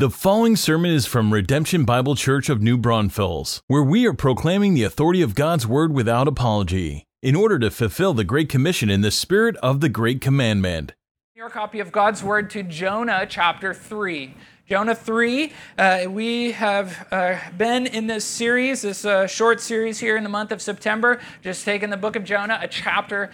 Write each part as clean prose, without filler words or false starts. The following sermon is from Redemption Bible Church of New Braunfels, where we are proclaiming the authority of God's Word without apology, in order to fulfill the Great Commission in the spirit of the Great Commandment. Your copy of God's Word to Jonah chapter 3. Jonah 3, we have been in this series, this short series here in the month of September, just taking the book of Jonah, a chapter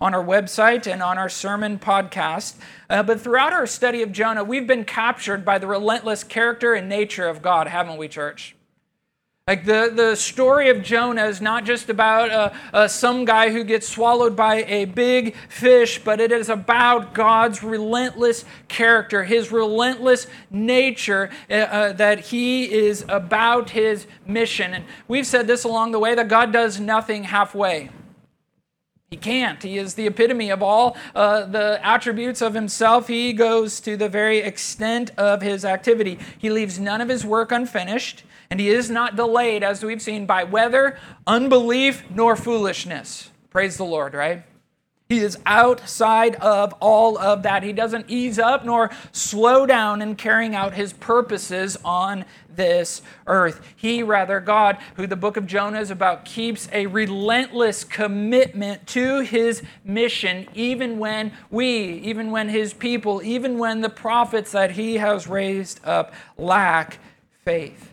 on our website and on our sermon podcast. But throughout our study of Jonah, we've been captured by the relentless character and nature of God, haven't we, church? Like the story of Jonah is not just about some guy who gets swallowed by a big fish, but it is about God's relentless character, His relentless nature, that He is about His mission. And we've said this along the way, that God does nothing halfway. He can't. He is the epitome of all the attributes of Himself. He goes to the very extent of His activity. He leaves none of His work unfinished, and He is not delayed, as we've seen, by weather, unbelief, nor foolishness. Praise the Lord, right? He is outside of all of that. He doesn't ease up nor slow down in carrying out His purposes on this earth. He, rather, God, who the book of Jonah is about, keeps a relentless commitment to His mission, even when we, even when His people, even when the prophets that He has raised up lack faith.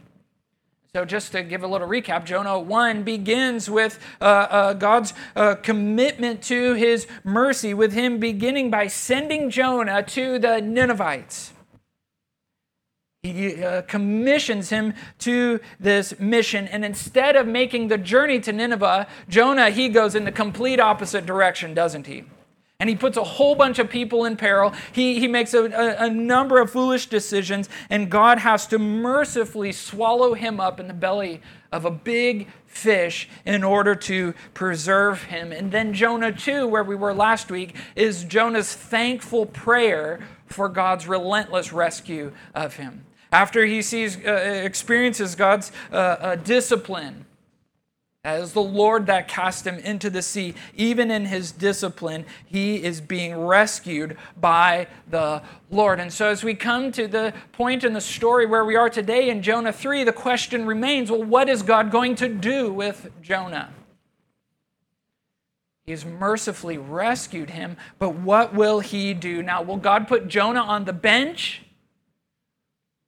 So just to give a little recap, Jonah 1 begins with God's commitment to His mercy, with Him beginning by sending Jonah to the Ninevites. He commissions him to this mission, and instead of making the journey to Nineveh, Jonah, he goes in the complete opposite direction, doesn't he? And he puts a whole bunch of people in peril. He makes a number of foolish decisions, and God has to mercifully swallow him up in the belly of a big fish in order to preserve him. And then Jonah 2, where we were last week, is Jonah's thankful prayer for God's relentless rescue of him. After he experiences God's discipline, as the Lord that cast him into the sea, even in His discipline, he is being rescued by the Lord. And so as we come to the point in the story where we are today in Jonah 3, the question remains, well, what is God going to do with Jonah? He's mercifully rescued him, but what will He do now? Will God put Jonah on the bench,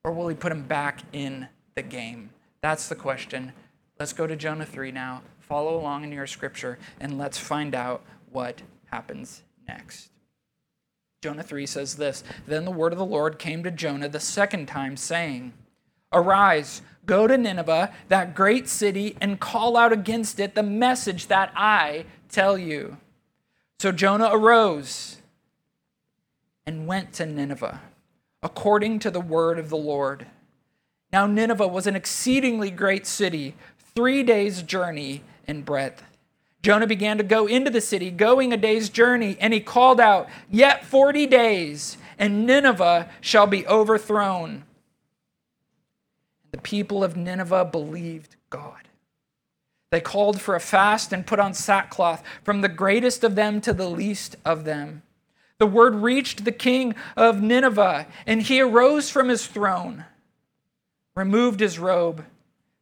or will He put him back in the game? That's the question. Let's go to Jonah 3 now, follow along in your scripture, and let's find out what happens next. Jonah 3 says this, "Then the word of the Lord came to Jonah the second time, saying, 'Arise, go to Nineveh, that great city, and call out against it the message that I tell you.' So Jonah arose and went to Nineveh, according to the word of the Lord. Now Nineveh was an exceedingly great city, 3 days' journey in breadth. Jonah began to go into the city, going a day's journey, and he called out, 'Yet 40 days, and Nineveh shall be overthrown.' The people of Nineveh believed God. They called for a fast and put on sackcloth, from the greatest of them to the least of them. The word reached the king of Nineveh, and he arose from his throne, removed his robe,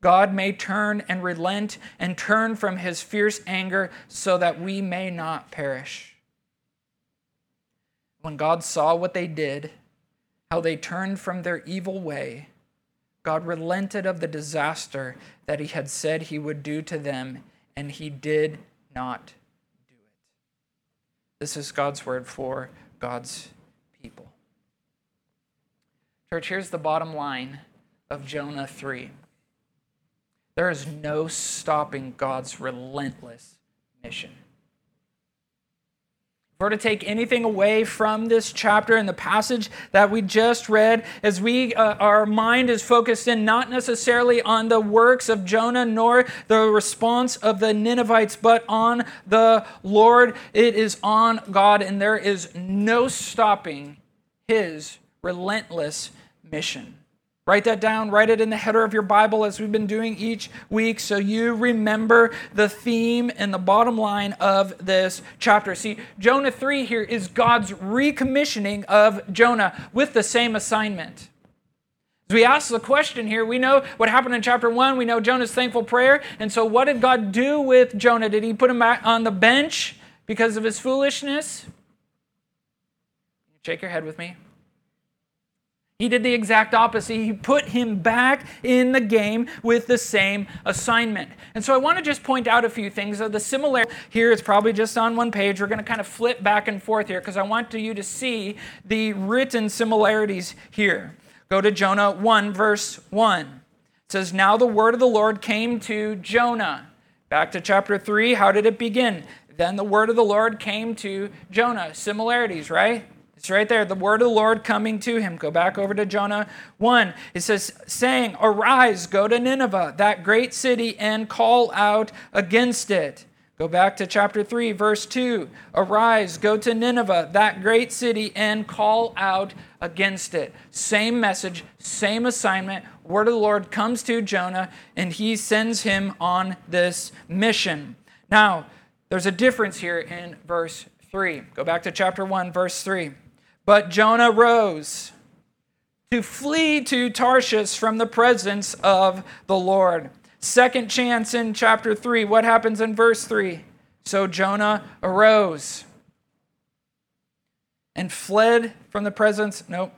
God may turn and relent and turn from His fierce anger, so that we may not perish.' When God saw what they did, how they turned from their evil way, God relented of the disaster that He had said He would do to them, and He did not do it." This is God's word for God's people. Church, here's the bottom line of Jonah 3. There is no stopping God's relentless mission. If If we're to take anything away from this chapter and the passage that we just read, as we our mind is focused in not necessarily on the works of Jonah nor the response of the Ninevites, but on the Lord. It is on God, and there is no stopping His relentless mission. Write that down. Write it in the header of your Bible as we've been doing each week so you remember the theme and the bottom line of this chapter. See, Jonah 3 here is God's recommissioning of Jonah with the same assignment. As we ask the question here, we know what happened in chapter 1. We know Jonah's thankful prayer. And so what did God do with Jonah? Did he put him back on the bench because of his foolishness? Shake your head with me. He did the exact opposite. He put him back in the game with the same assignment. And so I want to just point out a few things. The similarity here is probably just on one page. We're going to kind of flip back and forth here because I want you to see the written similarities here. Go to Jonah 1, verse 1. It says, "Now the word of the Lord came to Jonah." Back to chapter 3, how did it begin? "Then the word of the Lord came to Jonah." Similarities, right? It's right there, the word of the Lord coming to him. Go back over to Jonah 1. It says, saying, "Arise, go to Nineveh, that great city, and call out against it." Go back to chapter 3, verse 2. "Arise, go to Nineveh, that great city, and call out against it." Same message, same assignment. Word of the Lord comes to Jonah, and he sends him on this mission. Now, there's a difference here in verse 3. Go back to chapter 1, verse 3. "But Jonah rose to flee to Tarshish from the presence of the Lord." Second chance in chapter 3. What happens in verse 3? "So Jonah arose and fled from the presence." Nope.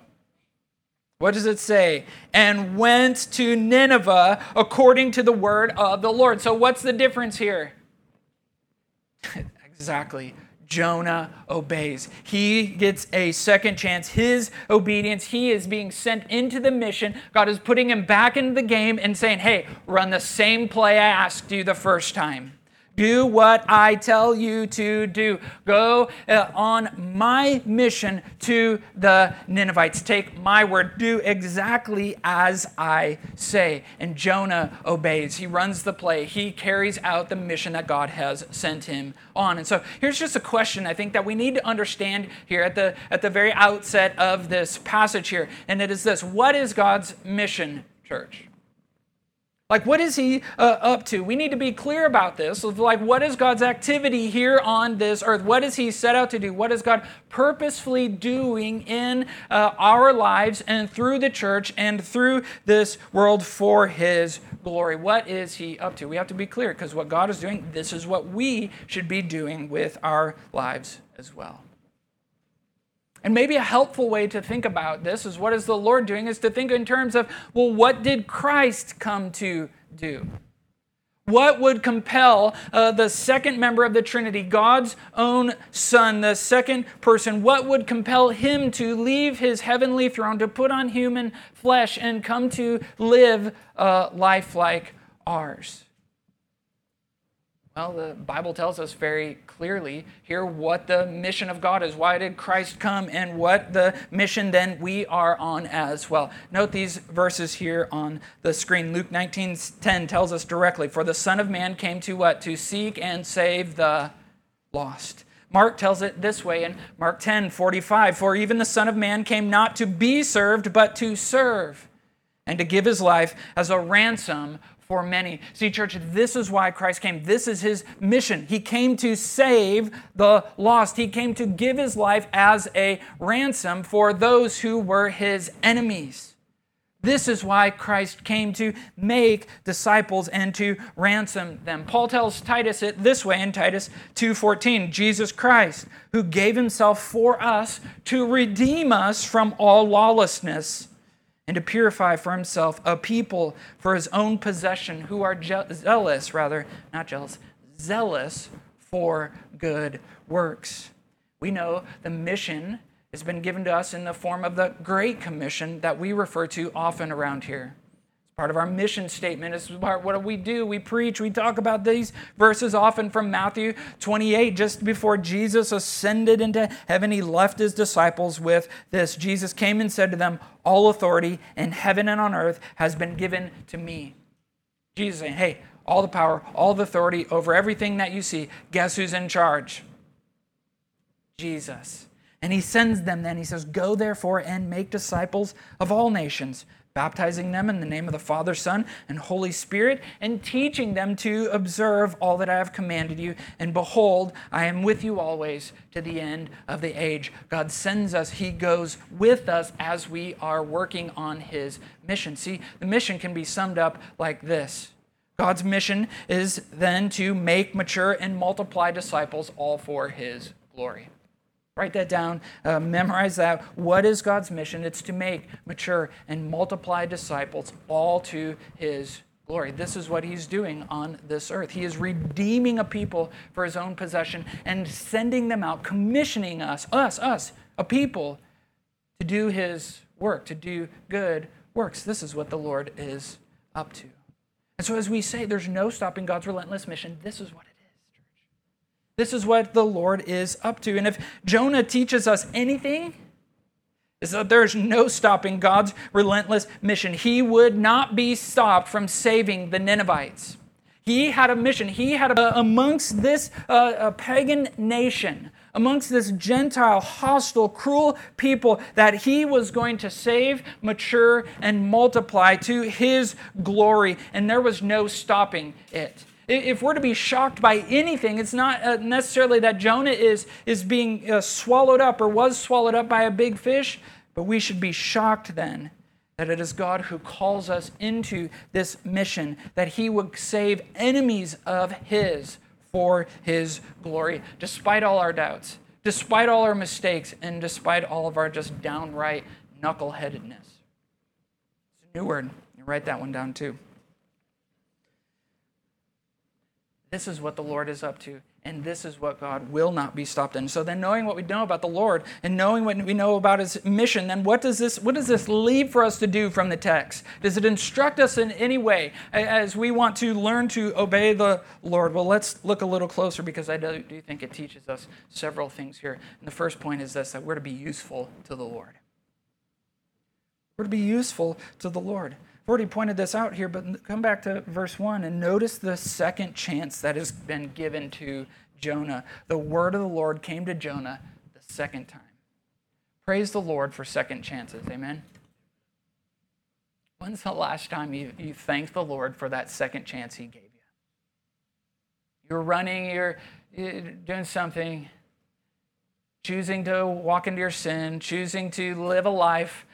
What does it say? "And went to Nineveh according to the word of the Lord." So what's the difference here? Exactly. Jonah obeys. He gets a second chance. His obedience, he is being sent into the mission. God is putting him back into the game and saying, hey, run the same play I asked you the first time. Do what I tell you to do. Go on my mission to the Ninevites. Take my word. Do exactly as I say. And Jonah obeys. He runs the play. He carries out the mission that God has sent him on. And so here's just a question I think that we need to understand here at the very outset of this passage here. And it is this. What is God's mission, church? Like, what is he up to? We need to be clear about this. Like, what is God's activity here on this earth? What is he set out to do? What is God purposefully doing in our lives and through the church and through this world for his glory? What is he up to? We have to be clear because what God is doing, this is what we should be doing with our lives as well. And maybe a helpful way to think about this is what is the Lord doing is to think in terms of, well, what did Christ come to do? What would compel the second member of the Trinity, God's own Son, the second person, what would compel him to leave his heavenly throne, to put on human flesh and come to live a life like ours? Well, the Bible tells us very clearly here what the mission of God is. Why did Christ come and what the mission then we are on as well. Note these verses here on the screen. Luke 19:10 tells us directly, "For the Son of Man came to" what? "To seek and save the lost." Mark tells it this way in Mark 10:45, "For even the Son of Man came not to be served, but to serve, and to give his life as a ransom for many." See, church, this is why Christ came. This is his mission. He came to save the lost. He came to give his life as a ransom for those who were his enemies. This is why Christ came to make disciples and to ransom them. Paul tells Titus it this way in Titus 2:14, "Jesus Christ, who gave himself for us to redeem us from all lawlessness, and to purify for himself a people for his own possession who are zealous for good works." We know the mission has been given to us in the form of the Great Commission that we refer to often around here. Part of our mission statement is what we do. We preach, we talk about these verses often from Matthew 28. Just before Jesus ascended into heaven, he left his disciples with this. Jesus came and said to them, "All authority in heaven and on earth has been given to me." Jesus saying, hey, all the power, all the authority over everything that you see. Guess who's in charge? Jesus. And he sends them then. He says, "Go therefore and make disciples of all nations, baptizing them in the name of the Father, Son, and Holy Spirit, and teaching them to observe all that I have commanded you. And behold, I am with you always to the end of the age." God sends us. He goes with us as we are working on his mission. See, the mission can be summed up like this. God's mission is then to make, mature, and multiply disciples, all for his glory. Write that down, memorize that. What is God's mission? It's to make, mature, and multiply disciples, all to his glory. This is what he's doing on this earth. He is redeeming a people for his own possession and sending them out, commissioning us, a people, to do his work, to do good works. This is what the Lord is up to. And so as we say, there's no stopping God's relentless mission. This is what it is. This is what the Lord is up to. And if Jonah teaches us anything, it's that there's no stopping God's relentless mission. He would not be stopped from saving the Ninevites. He had a mission. He had amongst this pagan nation, amongst this Gentile, hostile, cruel people, that he was going to save, mature, and multiply to his glory. And there was no stopping it. If we're to be shocked by anything, it's not necessarily that Jonah is being swallowed up or was swallowed up by a big fish, but we should be shocked then that it is God who calls us into this mission, that he would save enemies of his for his glory, despite all our doubts, despite all our mistakes, and despite all of our just downright knuckleheadedness. It's a new word. You write that one down too. This is what the Lord is up to, and this is what God will not be stopped in. So then, knowing what we know about the Lord and knowing what we know about his mission, then what does this leave for us to do from the text? Does it instruct us in any way as we want to learn to obey the Lord? Well, let's look a little closer, because I do think it teaches us several things here. And the first point is this, that we're to be useful to the Lord. We're to be useful to the Lord. I've already pointed this out here, but come back to verse 1 and notice the second chance that has been given to Jonah. The word of the Lord came to Jonah the second time. Praise the Lord for second chances, amen? When's the last time you thanked the Lord for that second chance he gave you? You're running, you're doing something, choosing to walk into your sin, choosing to live a life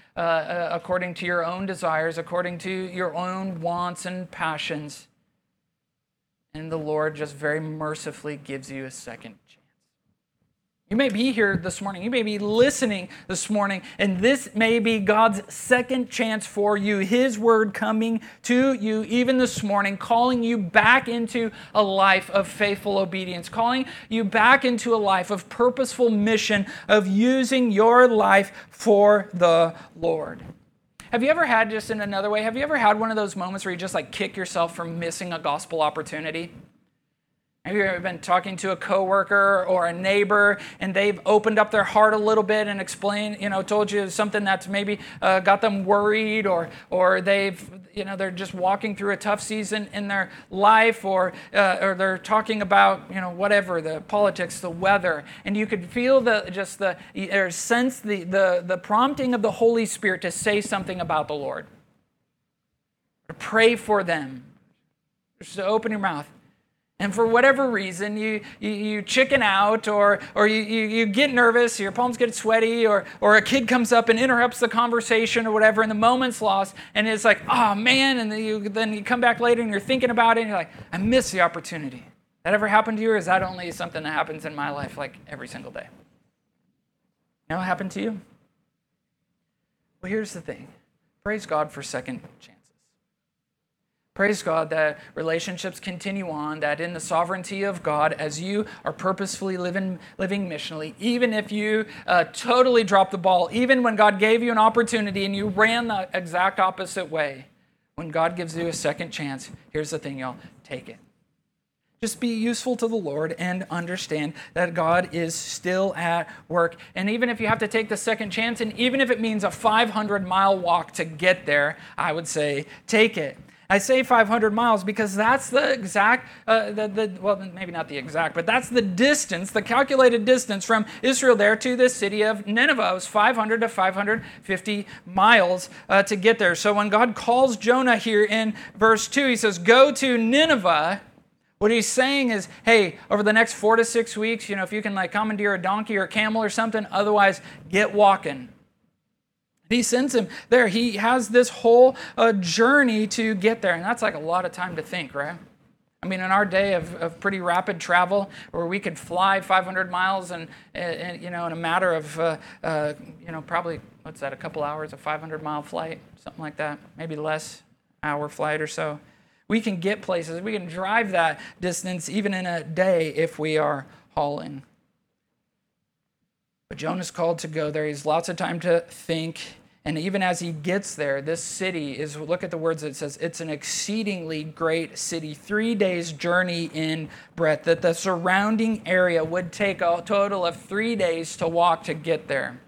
according to your own desires, according to your own wants and passions. And the Lord just very mercifully gives you a second chance. You may be here this morning. You may be listening this morning. And this may be God's second chance for you. His word coming to you even this morning, calling you back into a life of faithful obedience, calling you back into a life of purposeful mission, of using your life for the Lord. Have you ever had, just in another way, have you ever had one of those moments where you just like kick yourself for missing a gospel opportunity? Have you ever been talking to a coworker or a neighbor, and they've opened up their heart a little bit and explained, told you something that's maybe got them worried, or they've, they're just walking through a tough season in their life, or they're talking about, whatever, the politics, the weather, and you could feel sense the prompting of the Holy Spirit to say something about the Lord, to pray for them, just to open your mouth. And for whatever reason, you chicken out, or you get nervous, your palms get sweaty, or a kid comes up and interrupts the conversation or whatever, and the moment's lost, and it's like, oh man, and then you come back later and you're thinking about it, and you're like, I missed the opportunity. That ever happened to you, or is that only something that happens in my life like every single day? You know what happened to you? Well, here's the thing. Praise God for second chance. Praise God that relationships continue on, that in the sovereignty of God, as you are purposefully living missionally, even if you totally drop the ball, even when God gave you an opportunity and you ran the exact opposite way, When God gives you a second chance, here's the thing, y'all, take it. Just be useful to the Lord and understand that God is still at work. And even if you have to take the second chance, and even if it means a 500-mile walk to get there, I would say take it. I say 500 miles because that's the exact, well, maybe not the exact, but that's the distance, the calculated distance from Israel there to the city of Nineveh. It was 500 to 550 miles to get there. So when God calls Jonah here in verse 2, he says, go to Nineveh. What he's saying is, hey, over the next 4 to 6 weeks, if you can commandeer a donkey or a camel or something, otherwise get walking. He sends him there. He has this whole journey to get there, and that's a lot of time to think, right? I mean, in our day of pretty rapid travel, where we could fly 500 miles in a matter of, probably, a couple hours, a 500-mile flight, something like that, maybe less, hour flight or so. We can get places. We can drive that distance even in a day if we are hauling. But Jonah's called to go there. He's lots of time to think. And even as he gets there, this city is, look at the words that it says, it's an exceedingly great city, 3 days' journey in breadth, that the surrounding area would take a total of 3 days to walk to get there,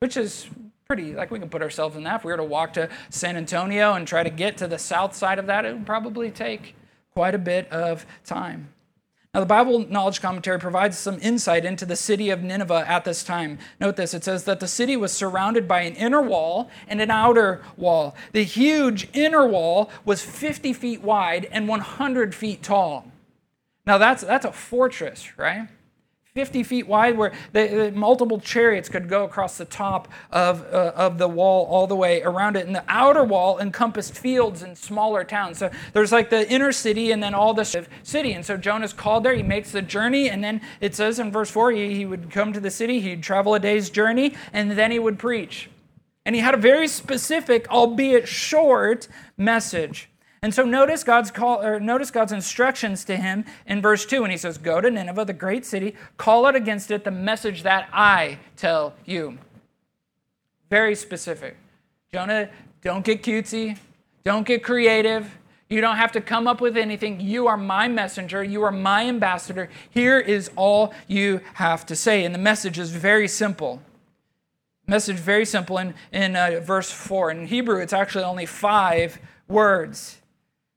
which is pretty, we can put ourselves in that. If we were to walk to San Antonio and try to get to the south side of that, it would probably take quite a bit of time. Now, the Bible Knowledge Commentary provides some insight into the city of Nineveh at this time. Note this, it says that the city was surrounded by an inner wall and an outer wall. The huge inner wall was 50 feet wide and 100 feet tall. Now, that's a fortress, right? 50 feet wide where the multiple chariots could go across the top of the wall all the way around it. And the outer wall encompassed fields and smaller towns. So there's the inner city and then all the city. And so Jonah's called there. He makes the journey. And then it says in verse 4, he would come to the city. He'd travel a day's journey. And then he would preach. And he had a very specific, albeit short, message. And so notice God's call, or notice God's instructions to him in verse 2, and he says, go to Nineveh, the great city, call out against it the message that I tell you. Very specific. Jonah, don't get cutesy. Don't get creative. You don't have to come up with anything. You are my messenger. You are my ambassador. Here is all you have to say. And the message is very simple. Message very simple in verse 4. In Hebrew, it's actually only 5 words.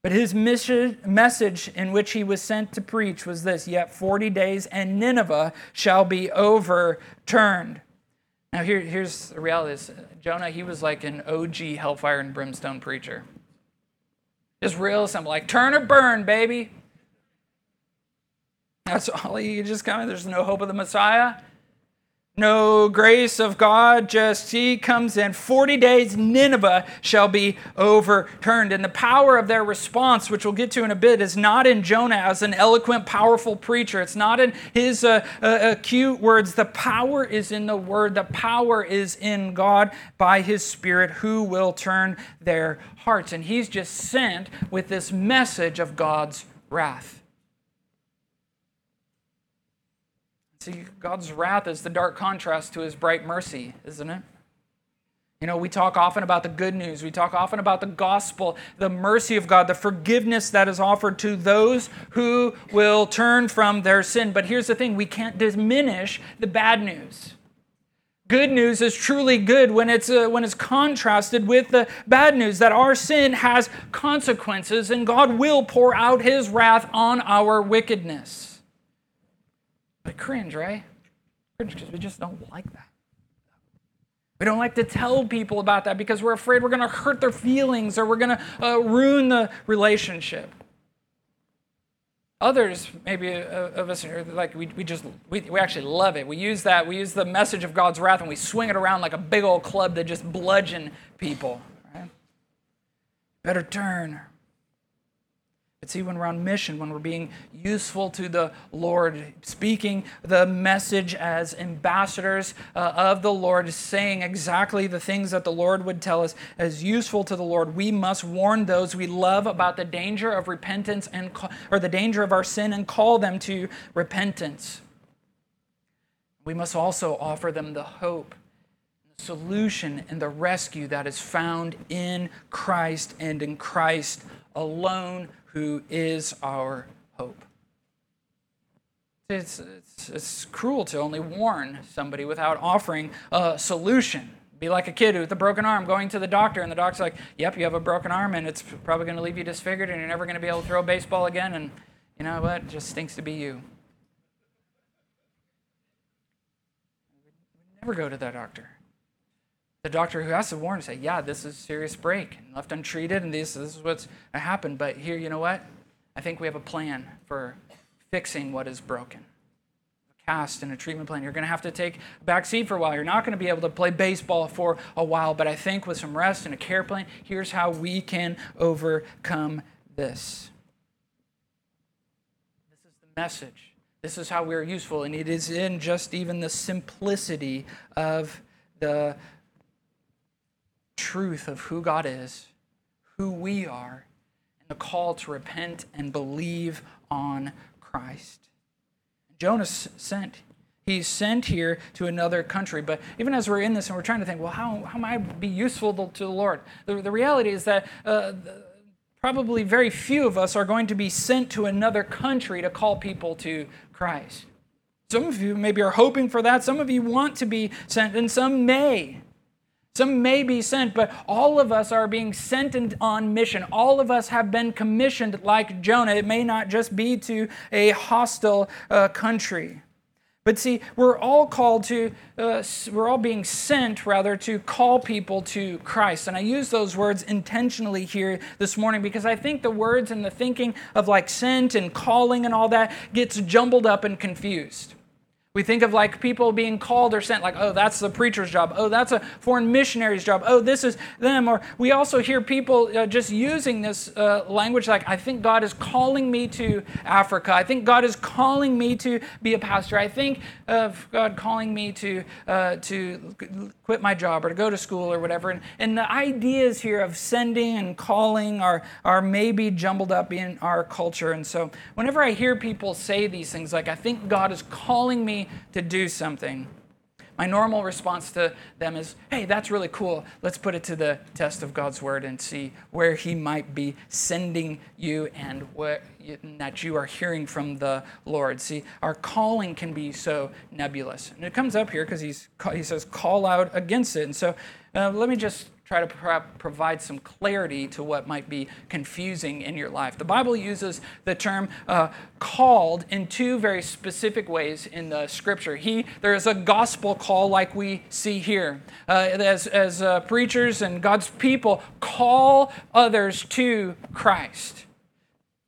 But his message in which he was sent to preach was this, yet 40 days and Nineveh shall be overturned. Now here's the reality. Is Jonah, he was like an OG hellfire and brimstone preacher. Just real simple, turn or burn, baby. That's all he just there's no hope of the Messiah. No grace of God, just he comes in. 40 days, Nineveh shall be overturned. And the power of their response, which we'll get to in a bit, is not in Jonah as an eloquent, powerful preacher. It's not in his cute words. The power is in the word. The power is in God by his Spirit who will turn their hearts. And he's just sent with this message of God's wrath. See, God's wrath is the dark contrast to his bright mercy, isn't it? We talk often about the good news. We talk often about the gospel, the mercy of God, the forgiveness that is offered to those who will turn from their sin. But here's the thing, we can't diminish the bad news. Good news is truly good when it's contrasted with the bad news that our sin has consequences and God will pour out his wrath on our wickedness. But cringe, right? Cringe because we just don't like that. We don't like to tell people about that because we're afraid we're going to hurt their feelings or we're going to ruin the relationship. Others, maybe of us, are we actually love it. We use that. We use the message of God's wrath and we swing it around like a big old club that just bludgeon people. Right? Better turn. But see, when we're on mission, when we're being useful to the Lord, speaking the message as ambassadors of the Lord, saying exactly the things that the Lord would tell us as useful to the Lord, we must warn those we love about the danger of repentance or the danger of our sin and call them to repentance. We must also offer them the hope, solution and the rescue that is found in Christ and in Christ alone, who is our hope. It's cruel to only warn somebody without offering a solution. Be like a kid with a broken arm going to the doctor, and the doctor's like, yep, you have a broken arm, and it's probably going to leave you disfigured, and you're never going to be able to throw a baseball again, and you know what? It just stinks to be you. We'd never go to that doctor. The doctor who has to warn and say, yeah, this is a serious break, and left untreated, and this is what's happened. But here, you know what? I think we have a plan for fixing what is broken. Cast and a treatment plan. You're going to have to take a back seat for a while. You're not going to be able to play baseball for a while, but I think with some rest and a care plan, here's how we can overcome this. This is the message. This is how we're useful, and it is in just even the simplicity of the truth of who God is, who we are, and the call to repent and believe on Christ. Jonas sent. He's sent here to another country. But even as we're in this and we're trying to think, well, how am I be useful to the Lord? The reality is that probably very few of us are going to be sent to another country to call people to Christ. Some of you maybe are hoping for that. Some of you want to be sent, and some may. Some may be sent, but all of us are being sent on mission. All of us have been commissioned like Jonah. It may not just be to a hostile country. But see, we're all called to, we're all being sent, rather, to call people to Christ. And I use those words intentionally here this morning because I think the words and the thinking of like sent and calling and all that gets jumbled up and confused. We think of like people being called or sent, like, oh, that's the preacher's job. Oh, that's a foreign missionary's job. Oh, this is them. Or we also hear people just using this language like, I think God is calling me to Africa. I think God is calling me to be a pastor. I think of God calling me to quit my job or to go to school or whatever. And the ideas here of sending and calling are maybe jumbled up in our culture. And so whenever I hear people say these things, like, I think God is calling me to do something, my normal response to them is, hey, that's really cool. Let's put it to the test of God's word and see where he might be sending you and what that you are hearing from the Lord. See, our calling can be so nebulous. And it comes up here because he says, call out against it. And so let me just try to provide some clarity to what might be confusing in your life. The Bible uses the term called in two very specific ways in the Scripture. There is a gospel call like we see here. As preachers and God's people call others to Christ.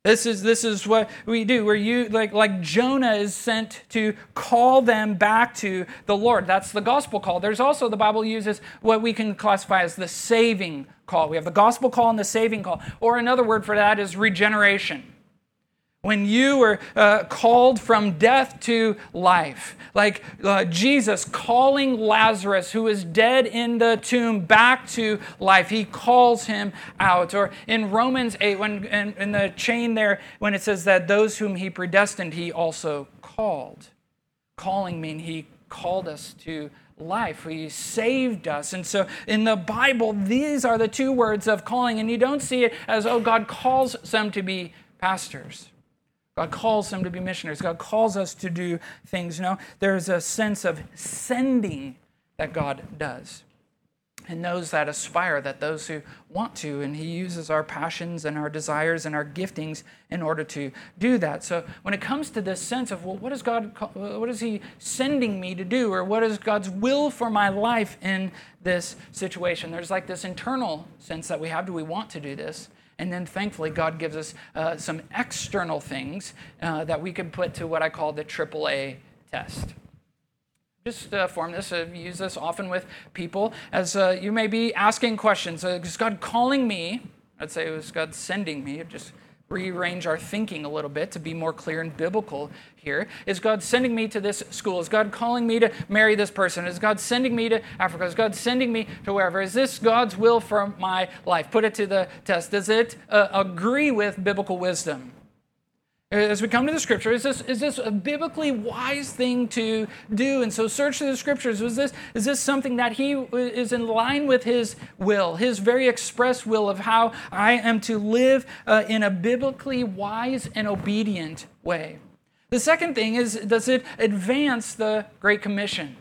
This is what we do. Where you like Jonah is sent to call them back to the Lord. That's the gospel call. There's also the Bible uses what we can classify as the saving call. We have the gospel call and the saving call. Or another word for that is regeneration. When you were called from death to life, like Jesus calling Lazarus, who is dead in the tomb, back to life, he calls him out. Or in Romans 8, when in the chain there, when it says that those whom he predestined, he also called. Calling means he called us to life. He saved us. And so in the Bible, these are the two words of calling. And you don't see it as, oh, God calls some to be pastors. God calls them to be missionaries. God calls us to do things. You know, there's a sense of sending that God does. And those that aspire, that those who want to, and he uses our passions and our desires and our giftings in order to do that. So when it comes to this sense of, well, what is he sending me to do? Or what is God's will for my life in this situation? There's like this internal sense that we have, do we want to do this? And then, thankfully, God gives us some external things that we can put to what I call the AAA test. Just form this, use this often with people, as you may be asking questions. Is God calling me? I'd say, is God sending me? Just rearrange our thinking a little bit to be more clear and biblical here. Is God sending me to this school? Is God calling me to marry this person? Is God sending me to Africa? Is God sending me to wherever? Is this God's will for my life? Put it to the test. Does it agree with biblical wisdom? As we come to the Scripture, is this a biblically wise thing to do? And so search through the Scriptures. Is this something that he is in line with his will, his very express will of how I am to live in a biblically wise and obedient way? The second thing is, does it advance the Great Commission?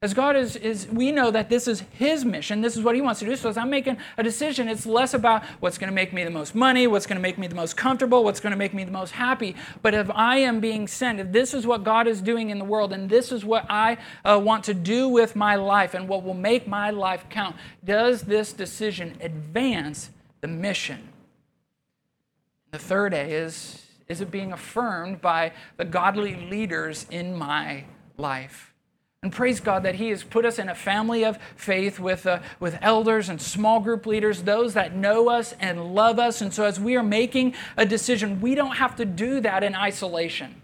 As God is, we know that this is his mission. This is what he wants to do. So as I'm making a decision, it's less about what's going to make me the most money, what's going to make me the most comfortable, what's going to make me the most happy. But if I am being sent, if this is what God is doing in the world, and this is what I want to do with my life and what will make my life count, does this decision advance the mission? The third A is it being affirmed by the godly leaders in my life? And praise God that he has put us in a family of faith with elders and small group leaders, those that know us and love us. And so as we are making a decision, we don't have to do that in isolation.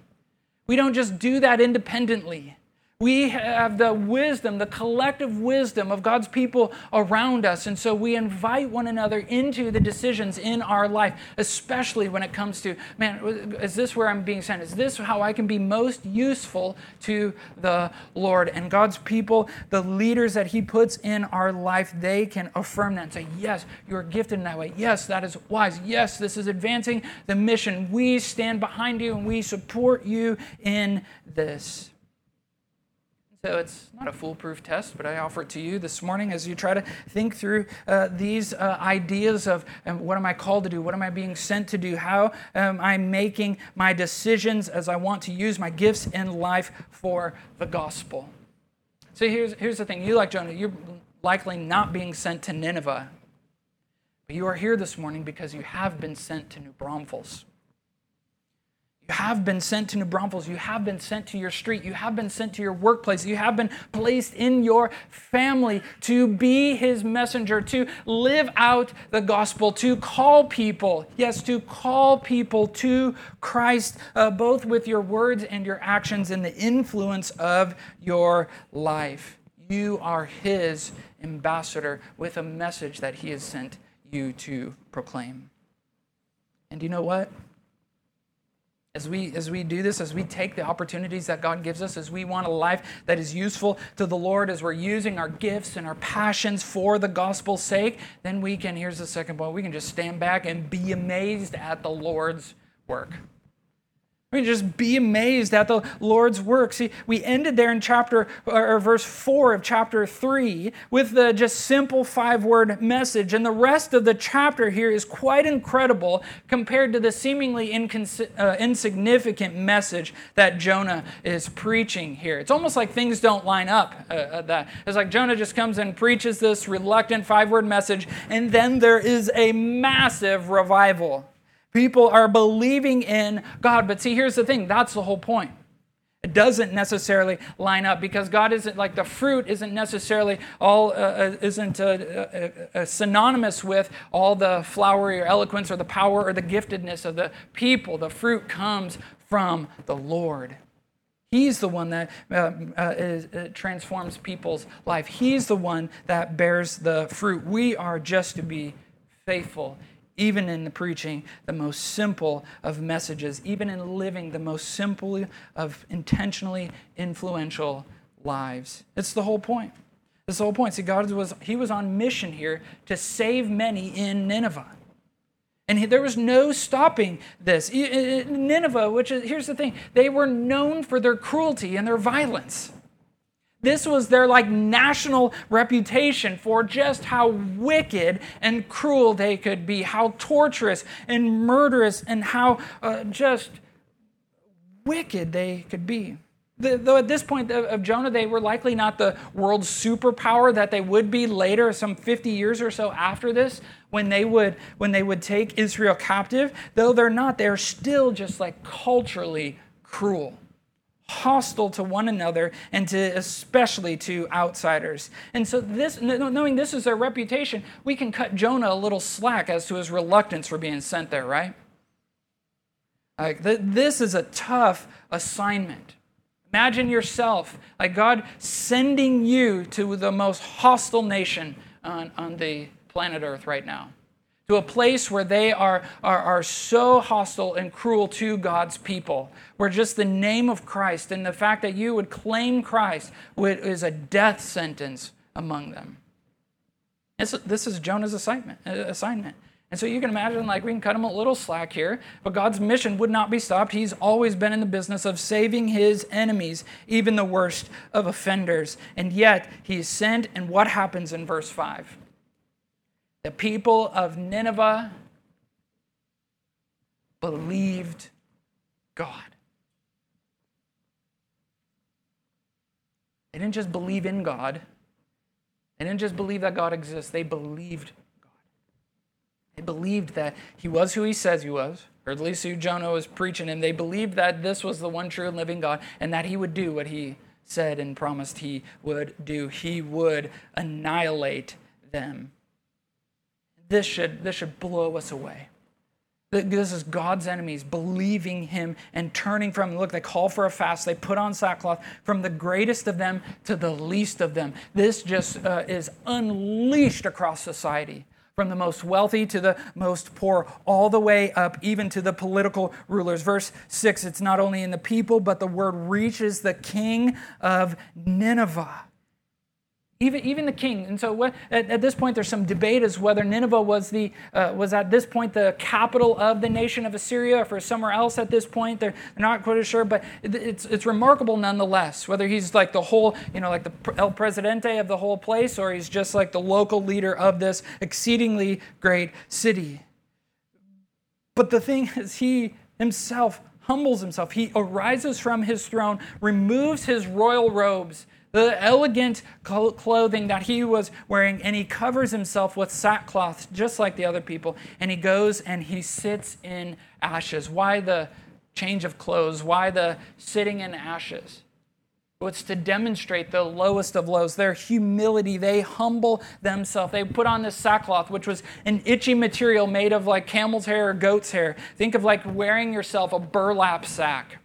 We don't just do that independently. We have the wisdom, the collective wisdom of God's people around us. And so we invite one another into the decisions in our life, especially when it comes to, man, is this where I'm being sent? Is this how I can be most useful to the Lord? And God's people, the leaders that he puts in our life, they can affirm that and say, yes, you're gifted in that way. Yes, that is wise. Yes, this is advancing the mission. We stand behind you and we support you in this. So it's not a foolproof test, but I offer it to you this morning as you try to think through these ideas of what am I called to do? What am I being sent to do? How am I making my decisions as I want to use my gifts in life for the gospel? So here's the thing. You, like Jonah, you're likely not being sent to Nineveh. But you are here this morning because you have been sent to New Braunfels. You have been sent to New Braunfels. You have been sent to your street. You have been sent to your workplace. You have been placed in your family to be his messenger, to live out the gospel, to call people, yes, to call people to Christ, both with your words and your actions and the influence of your life. You are his ambassador with a message that he has sent you to proclaim. And you know what? As we do this, as we take the opportunities that God gives us, as we want a life that is useful to the Lord, as we're using our gifts and our passions for the gospel's sake, then we can, here's the second point, we can just stand back and be amazed at the Lord's work. We can just be amazed at the Lord's work. See, we ended there in verse 4 of chapter 3 with the just simple 5-word message. And the rest of the chapter here is quite incredible compared to the seemingly insignificant message that Jonah is preaching here. It's almost like things don't line up. It's like Jonah just comes and preaches this reluctant 5-word message, and then there is a massive revival. People are believing in God. But see, here's the thing. That's the whole point. It doesn't necessarily line up because God isn't like the fruit isn't necessarily all, synonymous with all the flowery or eloquence or the power or the giftedness of the people. The fruit comes from the Lord. He's the one that transforms people's life. He's the one that bears the fruit. We are just to be faithful. Even in the preaching, the most simple of messages, even in living the most simple of intentionally influential lives. It's the whole point. It's the whole point. See, he was on mission here to save many in Nineveh. And there was no stopping this. Nineveh, here's the thing, they were known for their cruelty and their violence. This was their national reputation for just how wicked and cruel they could be, how torturous and murderous and how just wicked they could be. Though at this point of Jonah, they were likely not the world's superpower that they would be later, some 50 years or so after this, when they would take Israel captive. Though they're not, they're still just culturally cruel. Hostile to one another and especially to outsiders. And so knowing this is their reputation, we can cut Jonah a little slack as to his reluctance for being sent there, right? This is a tough assignment. Imagine yourself, God sending you to the most hostile nation on the planet Earth right now. to a place where they are so hostile and cruel to God's people, where just the name of Christ and the fact that you would claim Christ is a death sentence among them. This is Jonah's assignment. And so you can imagine, we can cut him a little slack here, but God's mission would not be stopped. He's always been in the business of saving his enemies, even the worst of offenders. And yet, he is sent, and what happens in verse 5? The people of Nineveh believed God. They didn't just believe in God. They didn't just believe that God exists. They believed God. They believed that he was who he says he was, or at least who Jonah was preaching him. They believed that this was the one true and living God, and that he would do what he said and promised he would do. He would annihilate them. This should blow us away. This is God's enemies believing him and turning from him. Look, they call for a fast. They put on sackcloth from the greatest of them to the least of them. This just is unleashed across society, from the most wealthy to the most poor, all the way up even to the political rulers. Verse 6, it's not only in the people, but the word reaches the king of Nineveh. Even the king. And so at this point, there's some debate as whether Nineveh was at this point the capital of the nation of Assyria, or for somewhere else at this point. They're not quite sure, but it's remarkable nonetheless, whether he's the whole, the El Presidente of the whole place, or he's just the local leader of this exceedingly great city. But the thing is, he himself humbles himself. He arises from his throne, removes his royal robes, the elegant clothing that he was wearing, and he covers himself with sackcloth, just like the other people, and he goes and he sits in ashes. Why the change of clothes? Why the sitting in ashes? Well, it's to demonstrate the lowest of lows, their humility. They humble themselves. They put on this sackcloth, which was an itchy material made of camel's hair or goat's hair. Think of wearing yourself a burlap sack.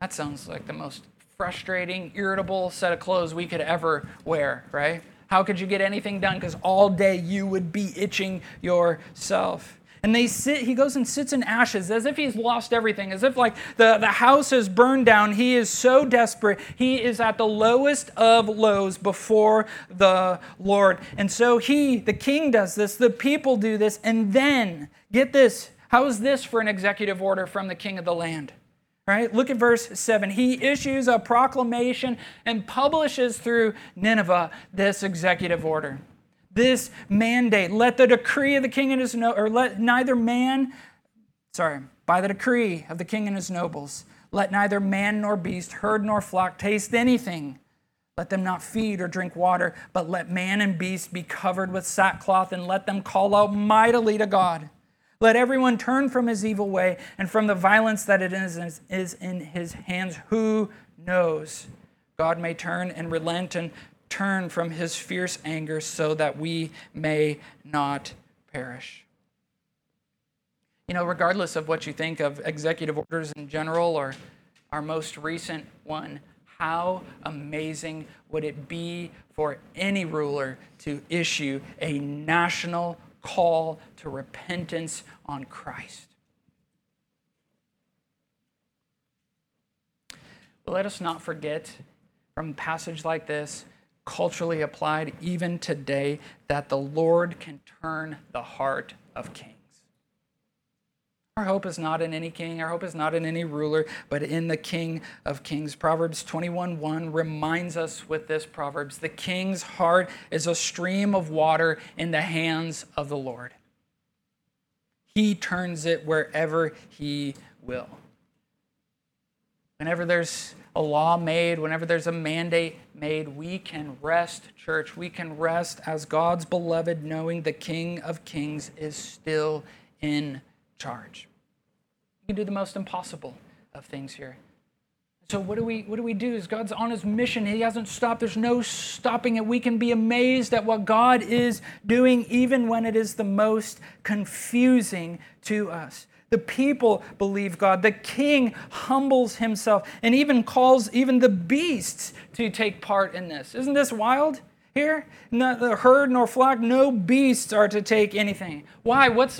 That sounds like the most frustrating, irritable set of clothes we could ever wear, right? How could you get anything done? Because all day you would be itching yourself. And he goes and sits in ashes as if he's lost everything, as if the house is burned down. He is so desperate. He is at the lowest of lows before the Lord. And so the king does this, the people do this, and then, get this, how is this for an executive order from the king of the land? Right? Look at verse 7. He issues a proclamation and publishes through Nineveh this executive order, this mandate. Let the decree of the king and his by the decree of the king and his nobles, let neither man nor beast, herd nor flock taste anything. Let them not feed or drink water, but let man and beast be covered with sackcloth, and let them call out mightily to God. Let everyone turn from his evil way and from the violence that it is in his hands. Who knows? God may turn and relent and turn from his fierce anger so that we may not perish. Regardless of what you think of executive orders in general or our most recent one, how amazing would it be for any ruler to issue a national call to repentance on Christ? Let us not forget from a passage like this, culturally applied even today, that the Lord can turn the heart of kings. Our hope is not in any king, our hope is not in any ruler, but in the King of Kings. Proverbs 21:1 reminds us with this Proverbs, the king's heart is a stream of water in the hands of the Lord. He turns it wherever he will. Whenever there's a law made, whenever there's a mandate made, we can rest, church. We can rest as God's beloved, knowing the King of Kings is still in charge. You can do the most impossible of things here. So what do we do? Is God's on his mission. He hasn't stopped. There's no stopping it. We can be amazed at what God is doing even when it is the most confusing to us. The people believe God. The king humbles himself and even calls even the beasts to take part in this. Isn't this wild? here? Neither herd nor flock, no beasts are to take anything. Why? What's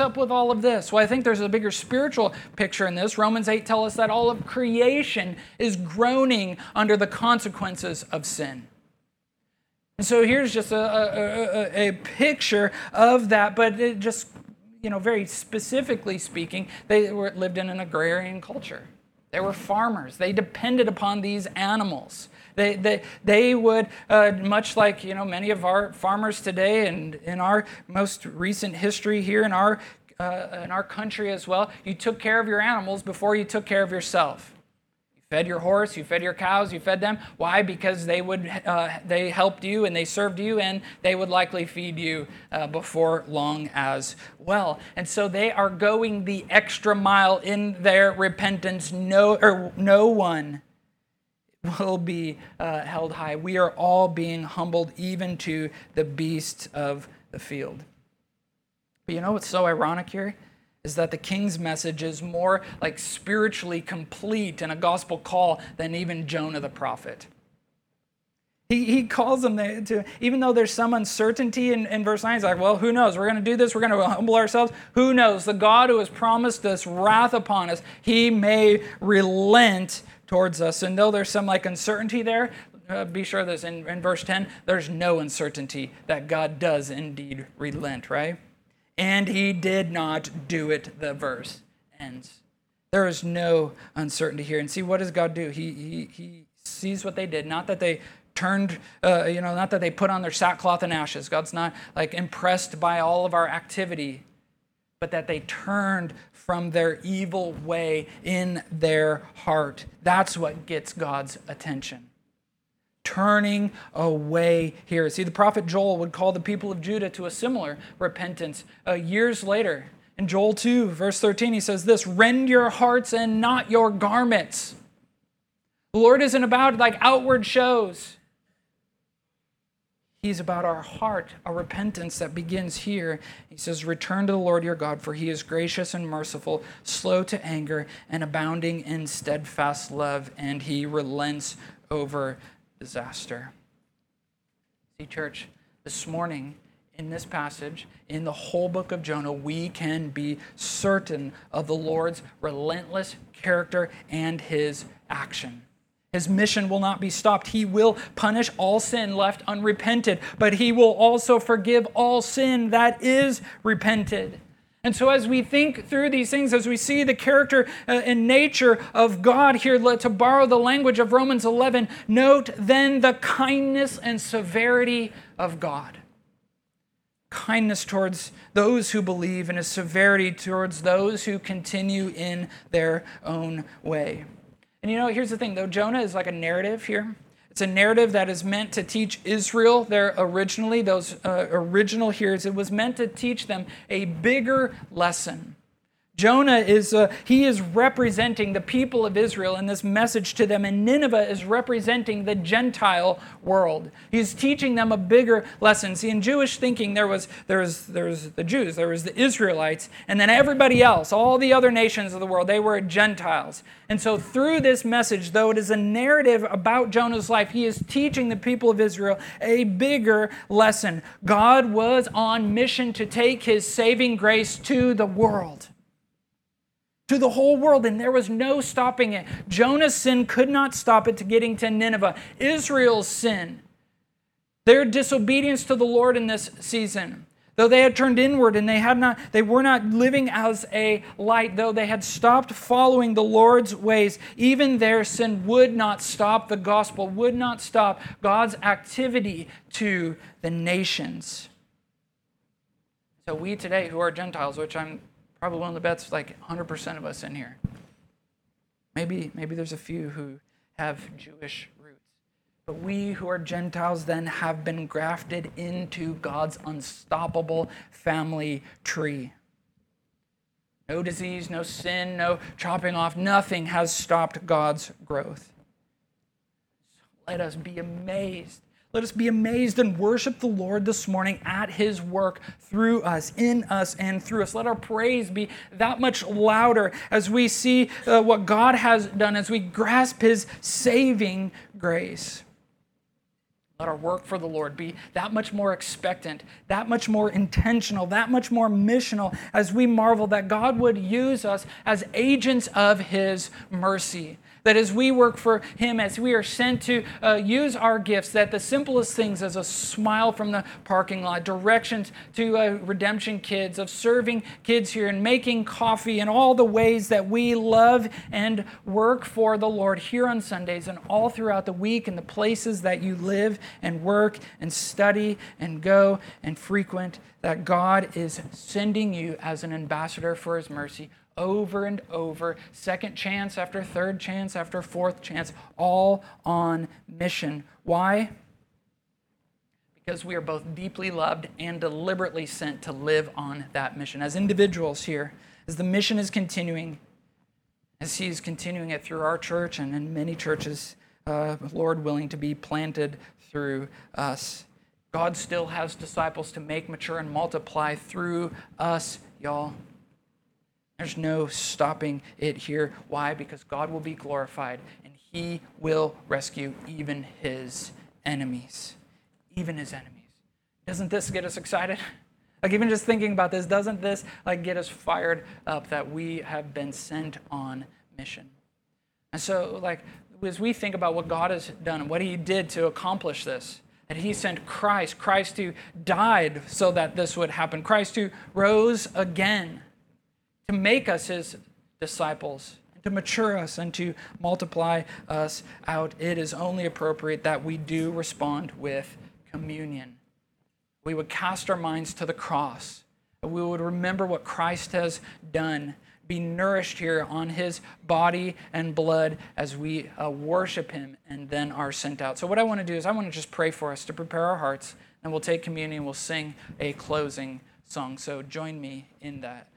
up with all of this? Well, I think there's a bigger spiritual picture in this. Romans 8 tells us that all of creation is groaning under the consequences of sin. And so here's just a picture of that, but it just, very specifically speaking, they lived in an agrarian culture. They were farmers. They depended upon these animals. They would, much like many of our farmers today, and in our most recent history here in our country as well, you took care of your animals before you took care of yourself. You fed your horse, you fed your cows, you fed them. Why? Because they helped you and they served you, and they would likely feed you before long as well. And so they are going the extra mile in their repentance. No one will be held high. We are all being humbled, even to the beasts of the field. But what's so ironic here is that the king's message is more like spiritually complete and a gospel call than even Jonah the prophet. He calls them to, even though there's some uncertainty in verse 9, he's like, well, who knows? We're going to do this. We're going to humble ourselves. Who knows? The God who has promised us wrath upon us, he may relent towards us. And though there's some uncertainty there, be sure this in verse 10, there's no uncertainty that God does indeed relent, right? And he did not do it, the verse ends. There is no uncertainty here. And see, what does God do? He sees what they did, not that they turned, not that they put on their sackcloth and ashes. God's not impressed by all of our activity, but that they turned from their evil way in their heart. That's what gets God's attention. Turning away here. See, the prophet Joel would call the people of Judah to a similar repentance years later. In Joel 2, verse 13, he says this, "Rend your hearts and not your garments." The Lord isn't about outward shows. He's about our heart, our repentance that begins here. He says, "Return to the Lord your God, for he is gracious and merciful, slow to anger, and abounding in steadfast love, and he relents over disaster." See, church, this morning, in this passage, in the whole book of Jonah, we can be certain of the Lord's relentless character and his action. His mission will not be stopped. He will punish all sin left unrepented, but he will also forgive all sin that is repented. And so as we think through these things, as we see the character and nature of God here, to borrow the language of Romans 11, note then the kindness and severity of God. Kindness towards those who believe and his severity towards those who continue in their own way. And here's the thing, though Jonah is a narrative here. It's a narrative that is meant to teach Israel there originally, those original hearers. It was meant to teach them a bigger lesson. Jonah is representing the people of Israel in this message to them, and Nineveh is representing the Gentile world. He's teaching them a bigger lesson. See, in Jewish thinking, there was the Jews, there was the Israelites, and then everybody else, all the other nations of the world, they were Gentiles. And so through this message, though it is a narrative about Jonah's life, he is teaching the people of Israel a bigger lesson. God was on mission to take his saving grace to the world. To the whole world, and there was no stopping it. Jonah's sin could not stop it to getting to Nineveh. Israel's sin, their disobedience to the Lord in this season, though they had turned inward and they were not living as a light, though they had stopped following the Lord's ways, even their sin would not stop the gospel, would not stop God's activity to the nations. So we today who are Gentiles, which I'm probably one of the bets 100% of us in here. Maybe there's a few who have Jewish roots. But we who are Gentiles then have been grafted into God's unstoppable family tree. No disease, no sin, no chopping off. Nothing has stopped God's growth. So let us be amazed. Let us be amazed and worship the Lord this morning at his work through us, in us, and through us. Let our praise be that much louder as we see what God has done, as we grasp his saving grace. Let our work for the Lord be that much more expectant, that much more intentional, that much more missional as we marvel that God would use us as agents of His mercy. That as we work for Him, as we are sent to use our gifts, that the simplest things as a smile from the parking lot, directions to redemption kids, of serving kids here and making coffee and all the ways that we love and work for the Lord here on Sundays and all throughout the week and the places that you live and work and study and go and frequent, that God is sending you as an ambassador for His mercy over and over, second chance after third chance after fourth chance, all on mission. Why? Because we are both deeply loved and deliberately sent to live on that mission. As individuals here, as the mission is continuing, as He is continuing it through our church and in many churches, Lord willing, to be planted through us. God still has disciples to make mature and multiply through us, y'all. There's no stopping it here. Why? Because God will be glorified and He will rescue even His enemies. Even His enemies. Doesn't this get us excited? Like even just thinking about this, doesn't this get us fired up that we have been sent on mission? And so as we think about what God has done and what He did to accomplish this, that He sent Christ who died so that this would happen, Christ who rose again, to make us His disciples, to mature us, and to multiply us out. It is only appropriate that we do respond with communion. We would cast our minds to the cross. We would remember what Christ has done, be nourished here on His body and blood as we worship Him and then are sent out. So what I want to do is I want to just pray for us to prepare our hearts, and we'll take communion, we'll sing a closing song. So join me in that.